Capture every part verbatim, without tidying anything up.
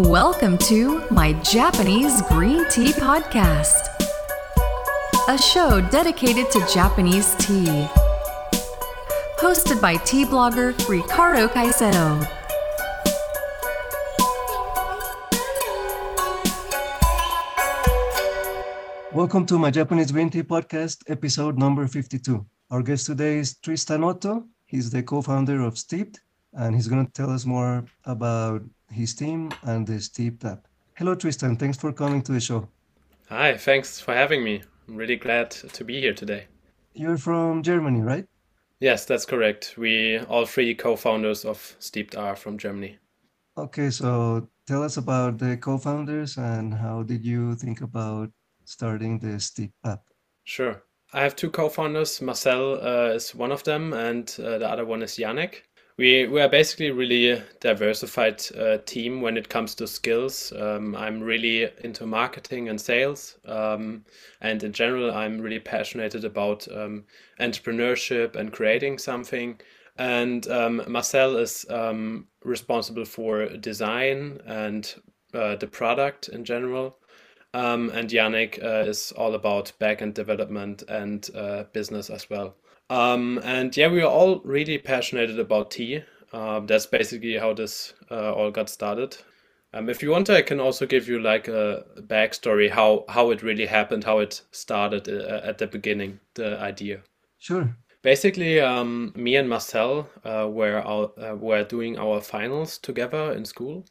Welcome to my Japanese Green Tea Podcast, a show dedicated to Japanese tea, hosted by tea blogger Ricardo Caicedo. Welcome to my Japanese Green Tea Podcast, episode number fifty-two. Our guest today is Tristan Otto. He's the co-founder of Steeped, and he's going to tell us more about his team and the Steeped app. Hello, Tristan. Thanks for coming to the show. Hi, thanks for having me. I'm really glad to be here today. You're from Germany, right? Yes, that's correct. We, all three co-founders of Steeped, are from Germany. Okay, so tell us about the co-founders and how did you think about starting the Steeped app? Sure. I have two co-founders. Marcel uh, is one of them, and uh, the other one is Yannick. We we are basically really a diversified uh, team when it comes to skills. Um, I'm really into marketing and sales. Um, and in general, I'm really passionate about um, entrepreneurship and creating something. And um, Marcel is um, responsible for design and uh, the product in general. Um, and Yannick uh, is all about backend development and uh, business as well. Um, and yeah, we are all really passionate about tea. Uh, that's basically how this uh, all got started. Um, if you want, I can also give you like a backstory, how, how it really happened, how it started uh, at the beginning, the idea. Sure. Basically, um, me and Marcel uh, were, our, uh, were doing our finals together in school.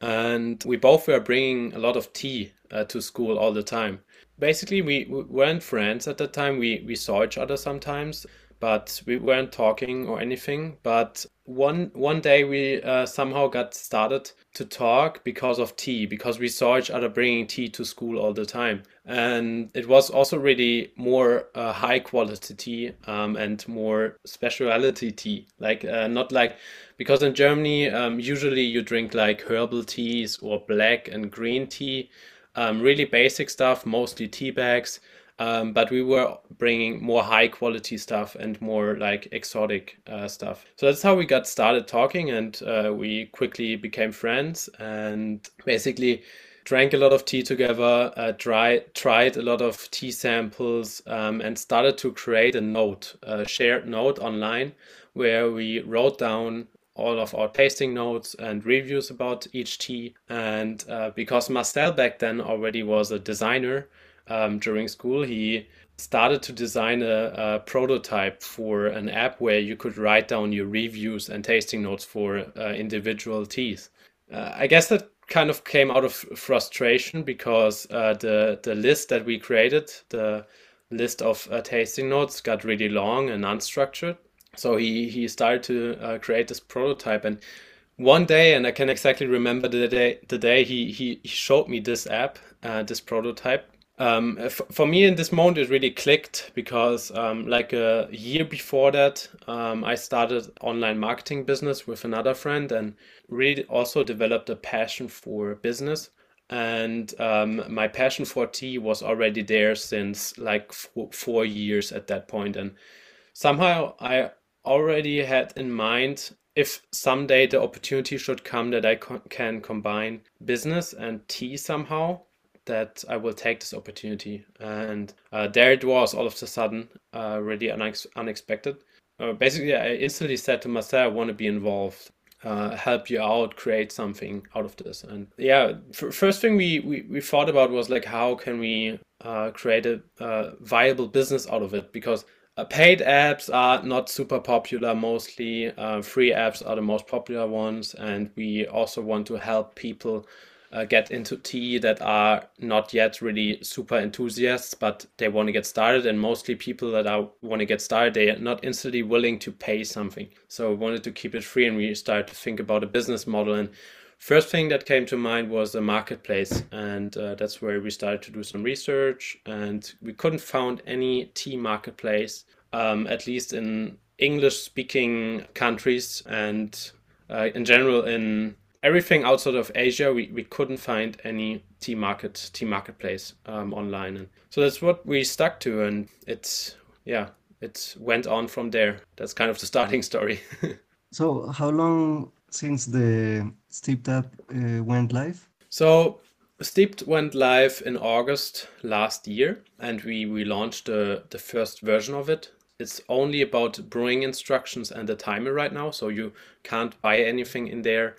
And we both were bringing a lot of tea uh, to school all the time. Basically, we, we weren't friends at that time. We, we saw each other sometimes, but we weren't talking or anything. But one one day we uh, somehow got started to talk because of tea, because we saw each other bringing tea to school all the time. And it was also really more uh, high quality tea um, and more specialty tea. Like uh, not like, because in Germany, um, usually you drink like herbal teas or black and green tea. Um, really basic stuff, mostly tea bags, um, but we were bringing more high quality stuff and more like exotic uh, stuff. So that's how we got started talking, and uh, we quickly became friends and basically drank a lot of tea together, uh, dry, tried a lot of tea samples, um, and started to create a note, a shared note online where we wrote down all of our tasting notes and reviews about each tea. And uh, because Marcel back then already was a designer um, during school, he started to design a, a prototype for an app where you could write down your reviews and tasting notes for uh, individual teas. Uh, I guess that kind of came out of frustration because uh, the, the list that we created, the list of uh, tasting notes, got really long and unstructured. So he, he started to uh, create this prototype, and one day, and I can exactly remember the day the day he, he, he showed me this app, uh, this prototype. Um, f- for me in this moment, it really clicked because um, like a year before that, um, I started online marketing business with another friend and really also developed a passion for business. And um, my passion for tea was already there since like f- four years at that point. And somehow I already had in mind if someday the opportunity should come that I co- can combine business and tea somehow, that I will take this opportunity. And uh, there it was all of a sudden, uh, really unex- unexpected. Uh, basically, I instantly said to myself, I want to be involved, uh, help you out, create something out of this. And yeah, f- first thing we, we, we thought about was like, how can we uh, create a uh, viable business out of it? Because Uh, paid apps are not super popular, mostly uh, free apps are the most popular ones, and we also want to help people uh, get into tea that are not yet really super enthusiasts, but they want to get started, and mostly people that are want to get started, they are not instantly willing to pay something. So we wanted to keep it free, and we started to think about a business model, and first thing that came to mind was a marketplace, and uh, that's where we started to do some research, and we couldn't find any tea marketplace, um, at least in English-speaking countries, and uh, in general in everything outside of Asia, we, we couldn't find any tea market tea marketplace um, online, and so that's what we stuck to, and it's yeah, it went on from there. That's kind of the starting story. So how long since the Steeped app uh, went live? So Steeped went live in August last year, and we relaunched the, the first version of it. It's only about brewing instructions and the timer right now, so you can't buy anything in there.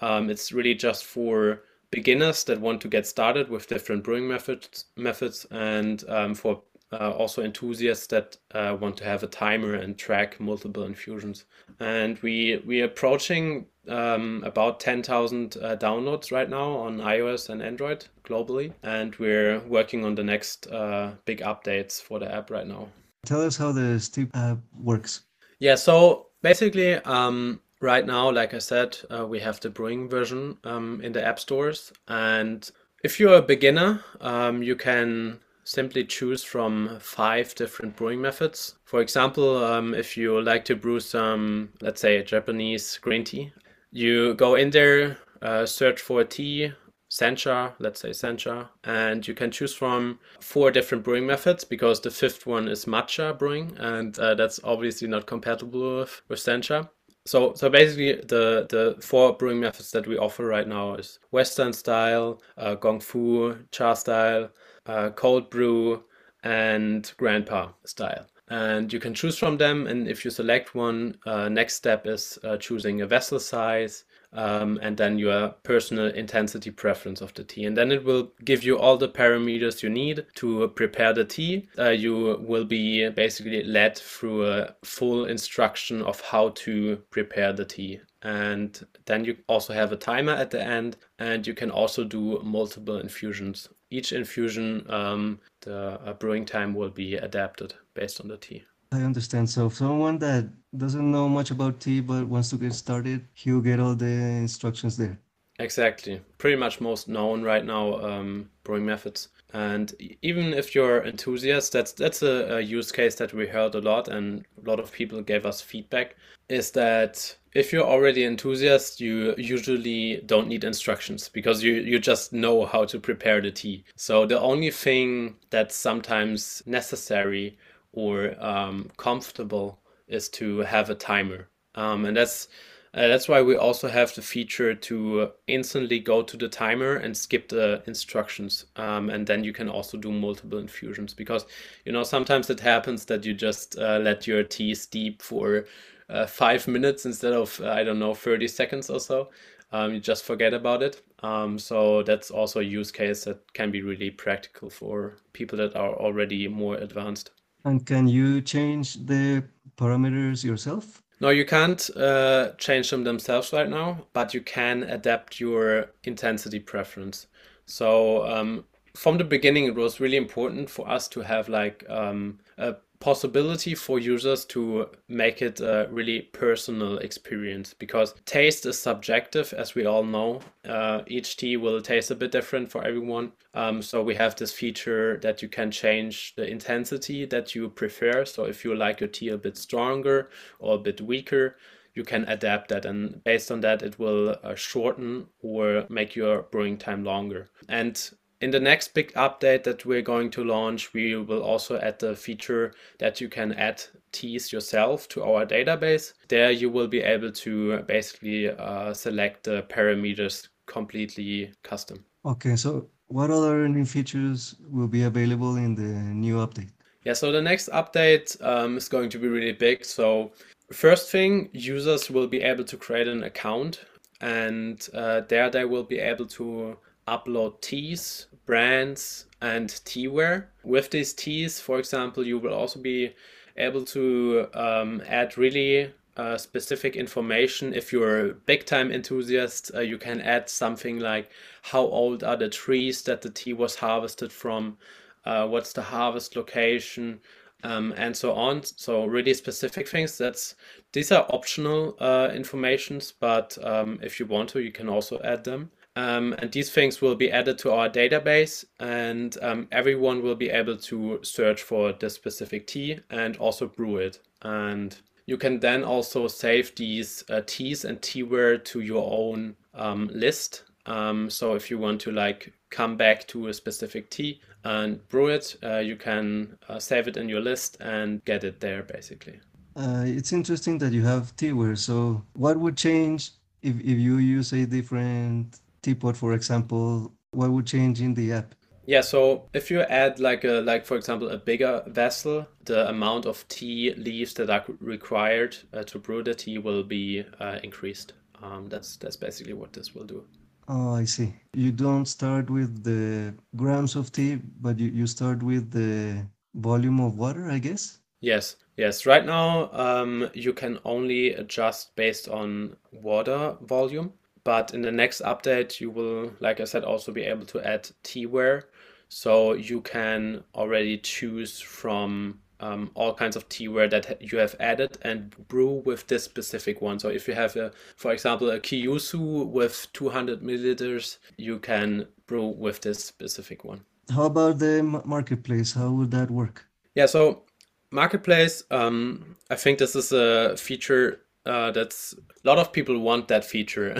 Um, it's really just for beginners that want to get started with different brewing methods, methods and um, for uh, also enthusiasts that uh, want to have a timer and track multiple infusions. And we we are approaching um, about ten thousand uh, downloads right now on iOS and Android globally, and we're working on the next uh, big updates for the app right now. Tell us how the Steeped app works. Yeah, so basically um, right now, like I said, uh, we have the brewing version um, in the app stores. And if you're a beginner, um, you can simply choose from five different brewing methods. For example, um, if you like to brew some, let's say, Japanese green tea, you go in there, uh, search for a tea, Sencha, let's say Sencha, and you can choose from four different brewing methods because the fifth one is matcha brewing, and uh, that's obviously not compatible with, with Sencha. So, so basically the, the four brewing methods that we offer right now is Western style, uh, Gong Fu, Cha style, uh, cold brew, and grandpa style. And you can choose from them, and if you select one, uh, next step is uh, choosing a vessel size, Um, and then your personal intensity preference of the tea. And then it will give you all the parameters you need to prepare the tea. Uh, you will be basically led through a full instruction of how to prepare the tea. And then you also have a timer at the end, and you can also do multiple infusions. Each infusion, um, the uh, brewing time will be adapted based on the tea. I understand. So if someone that doesn't know much about tea but wants to get started, he'll get all the instructions there. Exactly. Pretty much most known right now um, brewing methods. And even if you're an enthusiast, that's that's a, a use case that we heard a lot, and a lot of people gave us feedback, is that if you're already an enthusiast, you usually don't need instructions because you, you just know how to prepare the tea. So the only thing that's sometimes necessary or um, comfortable is to have a timer, um, and that's uh, that's why we also have the feature to instantly go to the timer and skip the instructions, um, and then you can also do multiple infusions, because you know sometimes it happens that you just uh, let your tea steep for uh, five minutes instead of uh, I don't know thirty seconds or so. Um, you just forget about it. Um, so that's also a use case that can be really practical for people that are already more advanced. And can you change the parameters yourself? No, you can't uh, change them themselves right now, but you can adapt your intensity preference. So um, from the beginning, it was really important for us to have like um, a possibility for users to make it a really personal experience, because taste is subjective, as we all know. Uh, each tea will taste a bit different for everyone. Um, so we have this feature that you can change the intensity that you prefer. So if you like your tea a bit stronger or a bit weaker, you can adapt that, and based on that it will uh, shorten or make your brewing time longer. And in the next big update that we're going to launch, we will also add the feature that you can add teas yourself to our database. There you will be able to basically uh, select the parameters completely custom. Okay, so what other new features will be available in the new update? Yeah, so the next update um, is going to be really big. So first thing, users will be able to create an account, and uh, there they will be able to upload teas, brands, and teaware. With these teas, for example, you will also be able to um, add really uh, specific information. If you're a big-time enthusiast, uh, you can add something like how old are the trees that the tea was harvested from, uh, what's the harvest location, Um, and so on. So really specific things. That's these are optional uh, informations, but um, if you want to, you can also add them. Um, and these things will be added to our database, and um, everyone will be able to search for the specific tea and also brew it. And you can then also save these uh, teas and teaware to your own um, list. Um, so if you want to like come back to a specific tea and brew it, uh, you can uh, save it in your list and get it there basically. Uh, it's interesting that you have teaware. So what would change if, if you use a different teapot, for example, what would change in the app? Yeah, so if you add like a like for example a bigger vessel, the amount of tea leaves that are required uh, to brew the tea will be uh, increased. Um, that's that's basically what this will do. Oh, I see. You don't start with the grams of tea, but you, you start with the volume of water, I guess? Yes, yes. Right now, um, you can only adjust based on water volume. But in the next update, you will, like I said, also be able to add teaware. So you can already choose from Um, all kinds of teaware that you have added and brew with this specific one. So if you have, a, for example, a Kyusu with two hundred milliliters, you can brew with this specific one. How about the marketplace? How would that work? Yeah, so marketplace, um, I think this is a feature uh, that's, a lot of people want that feature.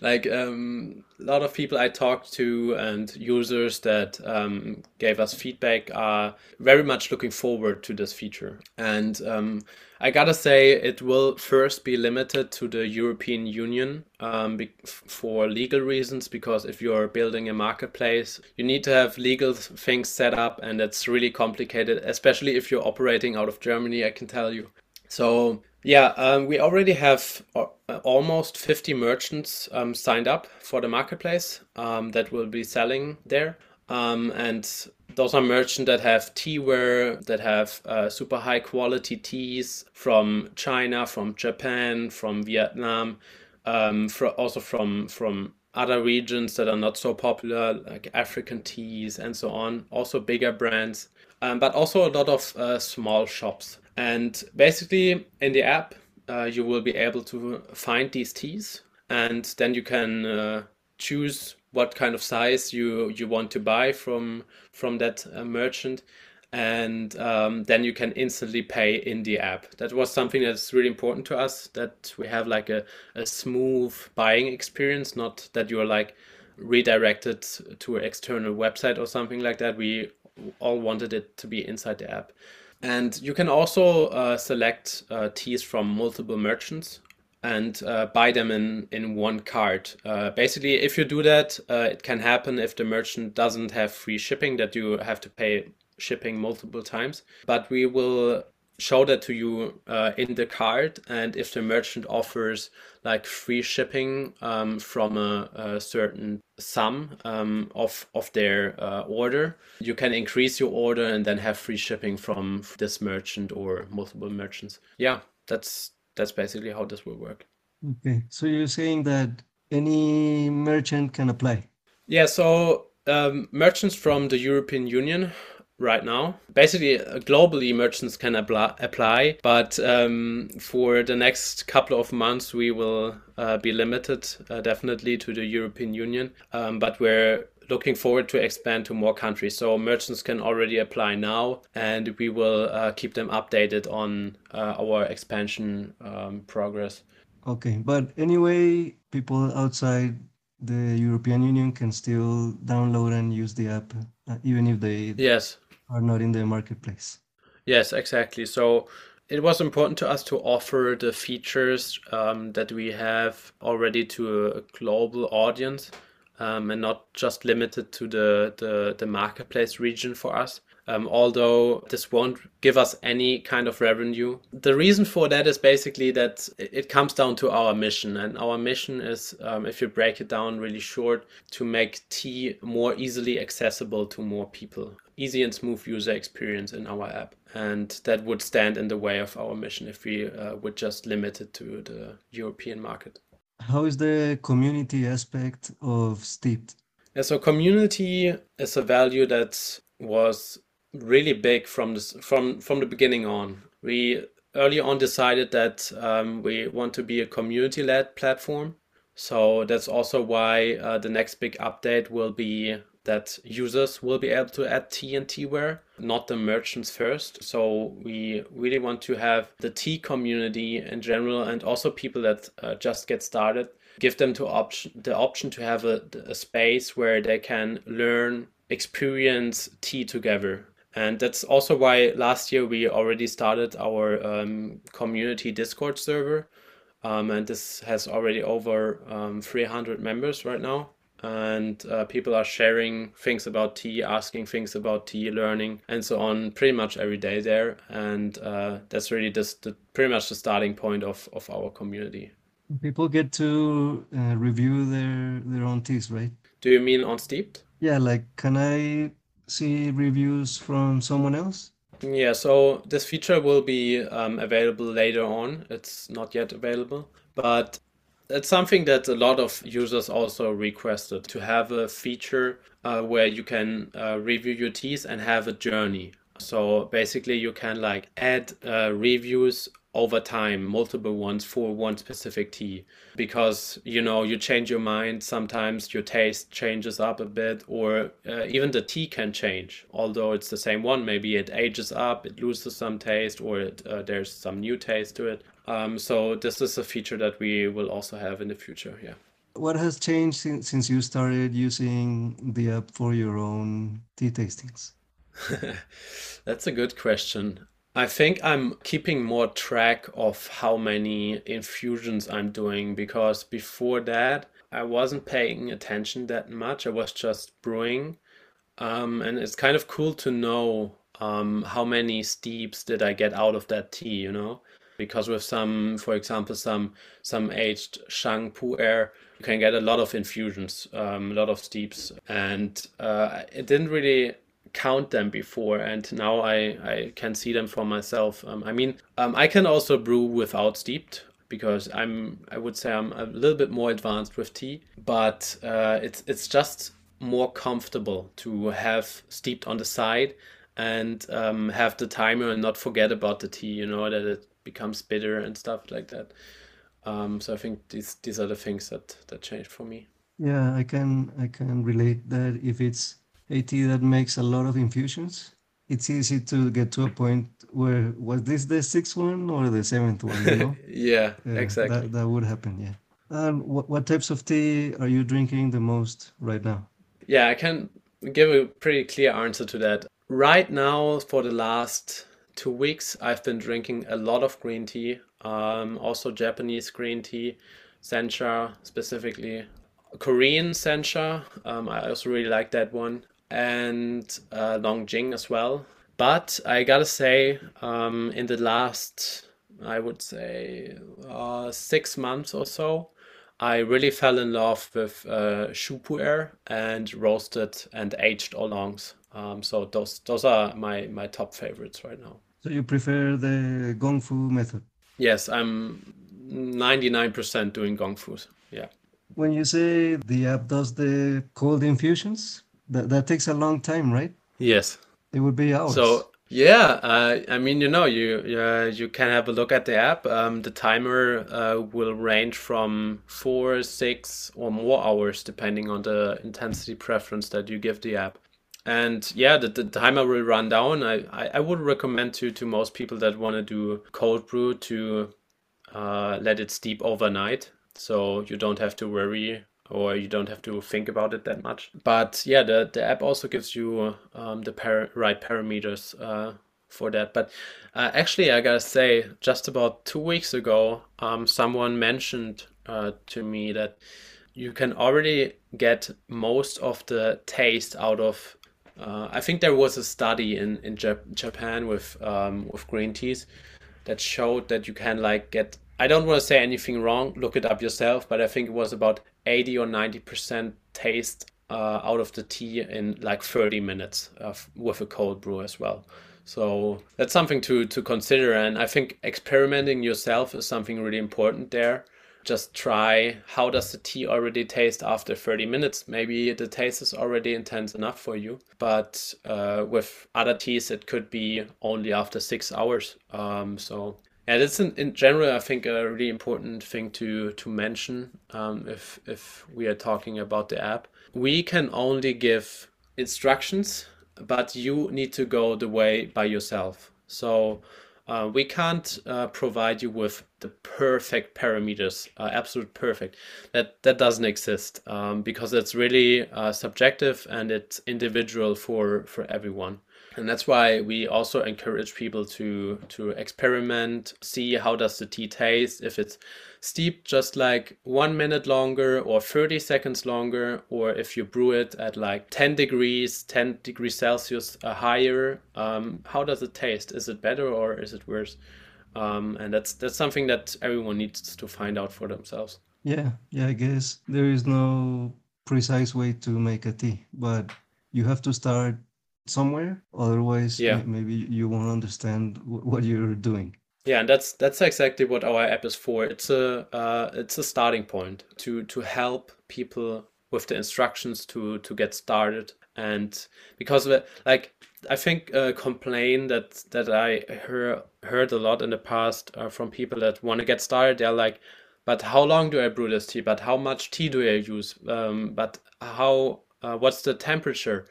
Like um, a lot of people I talked to and users that um, gave us feedback are very much looking forward to this feature. And um, I gotta say, it will first be limited to the European Union um, be- for legal reasons, because if you're building a marketplace, you need to have legal things set up, and it's really complicated, especially if you're operating out of Germany, I can tell you. So yeah, um, we already have almost fifty merchants um, signed up for the marketplace um, that will be selling there. Um, and those are merchants that have teaware, that have uh, super high quality teas from China, from Japan, from Vietnam, um, for also from from other regions that are not so popular, like African teas and so on, also bigger brands, um, but also a lot of uh, small shops. And basically in the app, uh, you will be able to find these teas, and then you can uh, choose what kind of size you, you want to buy from from that uh, merchant. And um, then you can instantly pay in the app. That was something that's really important to us, that we have like a, a smooth buying experience, not that you're like redirected to an external website or something like that. We all wanted it to be inside the app. And you can also uh, select uh, teas from multiple merchants and uh, buy them in, in one cart. Uh, basically, if you do that, uh, it can happen if the merchant doesn't have free shipping, that you have to pay shipping multiple times. But we will show that to you uh, in the cart. And if the merchant offers like free shipping um, from a, a certain sum um, of, of their uh, order, you can increase your order and then have free shipping from this merchant or multiple merchants. Yeah, that's that's basically how this will work. Okay, so you're saying that any merchant can apply? Yeah, so um, merchants from the European Union right now. Basically, globally, merchants can apply, but um, for the next couple of months, we will uh, be limited uh, definitely to the European Union, um, but we're looking forward to expand to more countries. So merchants can already apply now, and we will uh, keep them updated on uh, our expansion um, progress. Okay, but anyway, people outside the European Union can still download and use the app, uh, even if they... Yes. Are not in the marketplace. Yes, exactly. So it was important to us to offer the features um, that we have already to a global audience, um, and not just limited to the, the, the marketplace region for us. Um, although this won't give us any kind of revenue. The reason for that is basically that it comes down to our mission. And our mission is, um, if you break it down really short, to make tea more easily accessible to more people. Easy and smooth user experience in our app. And that would stand in the way of our mission if we uh, would just limit it to the European market. How is the community aspect of Steeped? Yeah, so community is a value that was really big from this from from the beginning on. We early on decided that um, we want to be a community-led platform, so that's also why uh, the next big update will be that users will be able to add tea and teaware, not the merchants first. So we really want to have the tea community in general, and also people that uh, just get started, give them to option the option to have a, a space where they can learn, experience tea together. And that's also why last year we already started our um, community Discord server, um, and this has already over um, three hundred members right now. And uh, people are sharing things about tea, asking things about tea, learning, and so on, pretty much every day there. And uh, that's really just the, pretty much the starting point of, of our community. People get to uh, review their, their own teas, right? Do you mean on Steeped? Yeah, like, can I see reviews from someone else? Yeah, so this feature will be um, available later on. It's not yet available, but that's something that a lot of users also requested, to have a feature uh, where you can uh, review your teas and have a journey. So basically you can like add uh, reviews over time, multiple ones for one specific tea, because, you know, you change your mind. Sometimes your taste changes up a bit, or uh, even the tea can change. Although it's the same one, maybe it ages up, it loses some taste, or it, uh, there's some new taste to it. Um, so this is a feature that we will also have in the future. Yeah. What has changed since, since you started using the app for your own tea tastings? That's a good question. I think I'm keeping more track of how many infusions I'm doing, because before that I wasn't paying attention that much. I was just brewing. Um, and it's kind of cool to know um, how many steeps did I get out of that tea, you know? Because with some, for example, some some aged Shu Pu'er, you can get a lot of infusions, um, a lot of steeps. And uh, it didn't really count them before, and now I, I can see them for myself. Um, I mean, um, I can also brew without steeped, because I'm I would say I'm a little bit more advanced with tea, but uh, it's it's just more comfortable to have steeped on the side and um, have the timer and not forget about the tea, you know, that it becomes bitter and stuff like that. Um, so I think these these are the things that, that changed for me. Yeah, I can I can relate that. If it's a tea that makes a lot of infusions, it's easy to get to a point where, was this the sixth one or the seventh one, you know? Yeah, uh, exactly. That, that would happen, yeah. And what, what types of tea are you drinking the most right now? Yeah, I can give a pretty clear answer to that. Right now, for the last two weeks, I've been drinking a lot of green tea, um, also Japanese green tea, Sencha specifically, Korean Sencha, um, I also really like that one. And uh, Longjing as well. But I gotta say, um, in the last, I would say, uh, six months or so, I really fell in love with uh, Shu Pu'er and roasted and aged oolongs. Um, so those those are my, my top favorites right now. So you prefer the Gong Fu method? Yes, I'm ninety-nine percent doing Gong Fus, yeah. When you say the app does the cold infusions, That, that takes a long time, right? Yes. It would be hours. So, yeah, uh, I mean, you know, you uh, you can have a look at the app. Um, the timer uh, will range from four, six or more hours, depending on the intensity preference that you give the app. And yeah, the, the timer will run down. I, I, I would recommend to, to most people that want to do cold brew to uh, let it steep overnight, so you don't have to worry, or you don't have to think about it that much. But yeah, the, the app also gives you um, the par- right parameters uh, for that. But uh, actually, I gotta say, just about two weeks ago, um, someone mentioned uh, to me that you can already get most of the taste out of, uh, I think there was a study in, in Jap- Japan with, um, with green teas that showed that you can like get, I don't want to say anything wrong, look it up yourself, but I think it was about eighty or ninety percent taste uh, out of the tea in like thirty minutes uh, with a cold brew as well. So that's something to, to consider. And I think experimenting yourself is something really important there. Just try, how does the tea already taste after thirty minutes? Maybe the taste is already intense enough for you, but uh, with other teas, it could be only after six hours. Um, so. And it's in, in general, I think, a really important thing to, to mention um, if, if we are talking about the app. We can only give instructions, but you need to go the way by yourself. So uh, we can't uh, provide you with the perfect parameters, uh, absolute perfect. That, that doesn't exist um, because it's really uh, subjective and it's individual for, for everyone. And that's why we also encourage people to to experiment, see how does the tea taste, if it's steeped just like one minute longer or thirty seconds longer, or if you brew it at like ten degrees, ten degrees Celsius higher, um, how does it taste? Is it better or is it worse? Um, and that's that's something that everyone needs to find out for themselves. Yeah, yeah, I guess there is no precise way to make a tea, but you have to start somewhere, otherwise yeah. maybe you won't understand what you're doing. Yeah, and that's that's exactly what our app is for. It's a uh, it's a starting point to to help people with the instructions to to get started. And because of it, like I think a complaint that that I hear, heard a lot in the past uh, from people that want to get started, they're like, but how long do I brew this tea? But how much tea do I use? Um, but how uh, what's the temperature?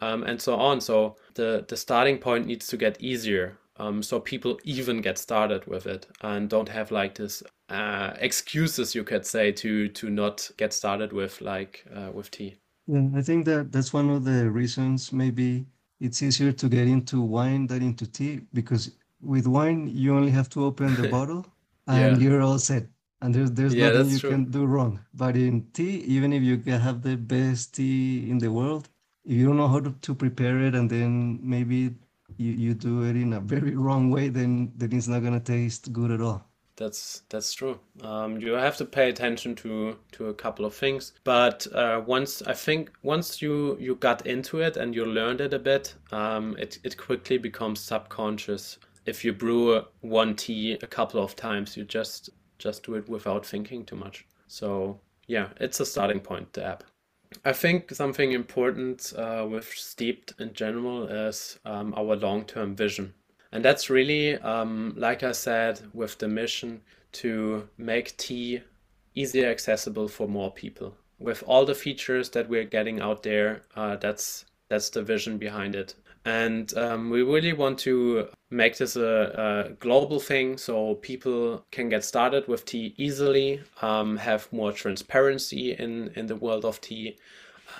Um, and so on. So the, the starting point needs to get easier, um, so people even get started with it and don't have like this uh, excuses, you could say, to to not get started with like uh, with tea. Yeah, I think that that's one of the reasons maybe it's easier to get into wine than into tea, because with wine you only have to open the bottle and yeah. you're all set. And there's, there's yeah, nothing you true. can do wrong. But in tea, even if you have the best tea in the world, if you don't know how to, to prepare it, and then maybe you, you do it in a very wrong way, then, then it's not going to taste good at all. That's that's true. Um, you have to pay attention to, to a couple of things. But uh, once I think once you, you got into it and you learned it a bit, um, it, it quickly becomes subconscious. If you brew one tea a couple of times, you just, just do it without thinking too much. So yeah, it's a starting point, the app. I think something important uh, with Steeped in general is um, our long-term vision. And that's really, um, like I said, with the mission to make tea easier accessible for more people. With all the features that we're getting out there, uh, that's that's the vision behind it. And um, we really want to make this a, a global thing so people can get started with tea easily, um, have more transparency in, in the world of tea,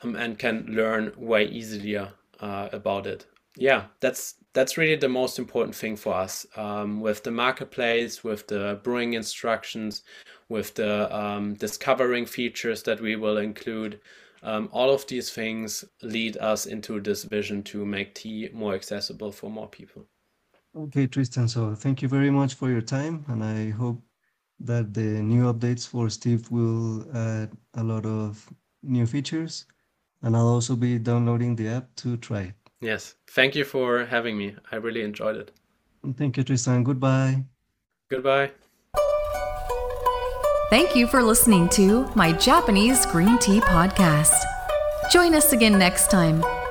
um, and can learn way easier uh, about it. Yeah, that's that's really the most important thing for us. Um, with the marketplace, with the brewing instructions, with the um, discovering features that we will include, Um, all of these things lead us into this vision to make tea more accessible for more people. Okay, Tristan, so thank you very much for your time, and I hope that the new updates for Steeped will add a lot of new features, and I'll also be downloading the app to try it. Yes, thank you for having me. I really enjoyed it. Thank you, Tristan. Goodbye. Goodbye. Thank you for listening to my Japanese Green Tea Podcast. Join us again next time.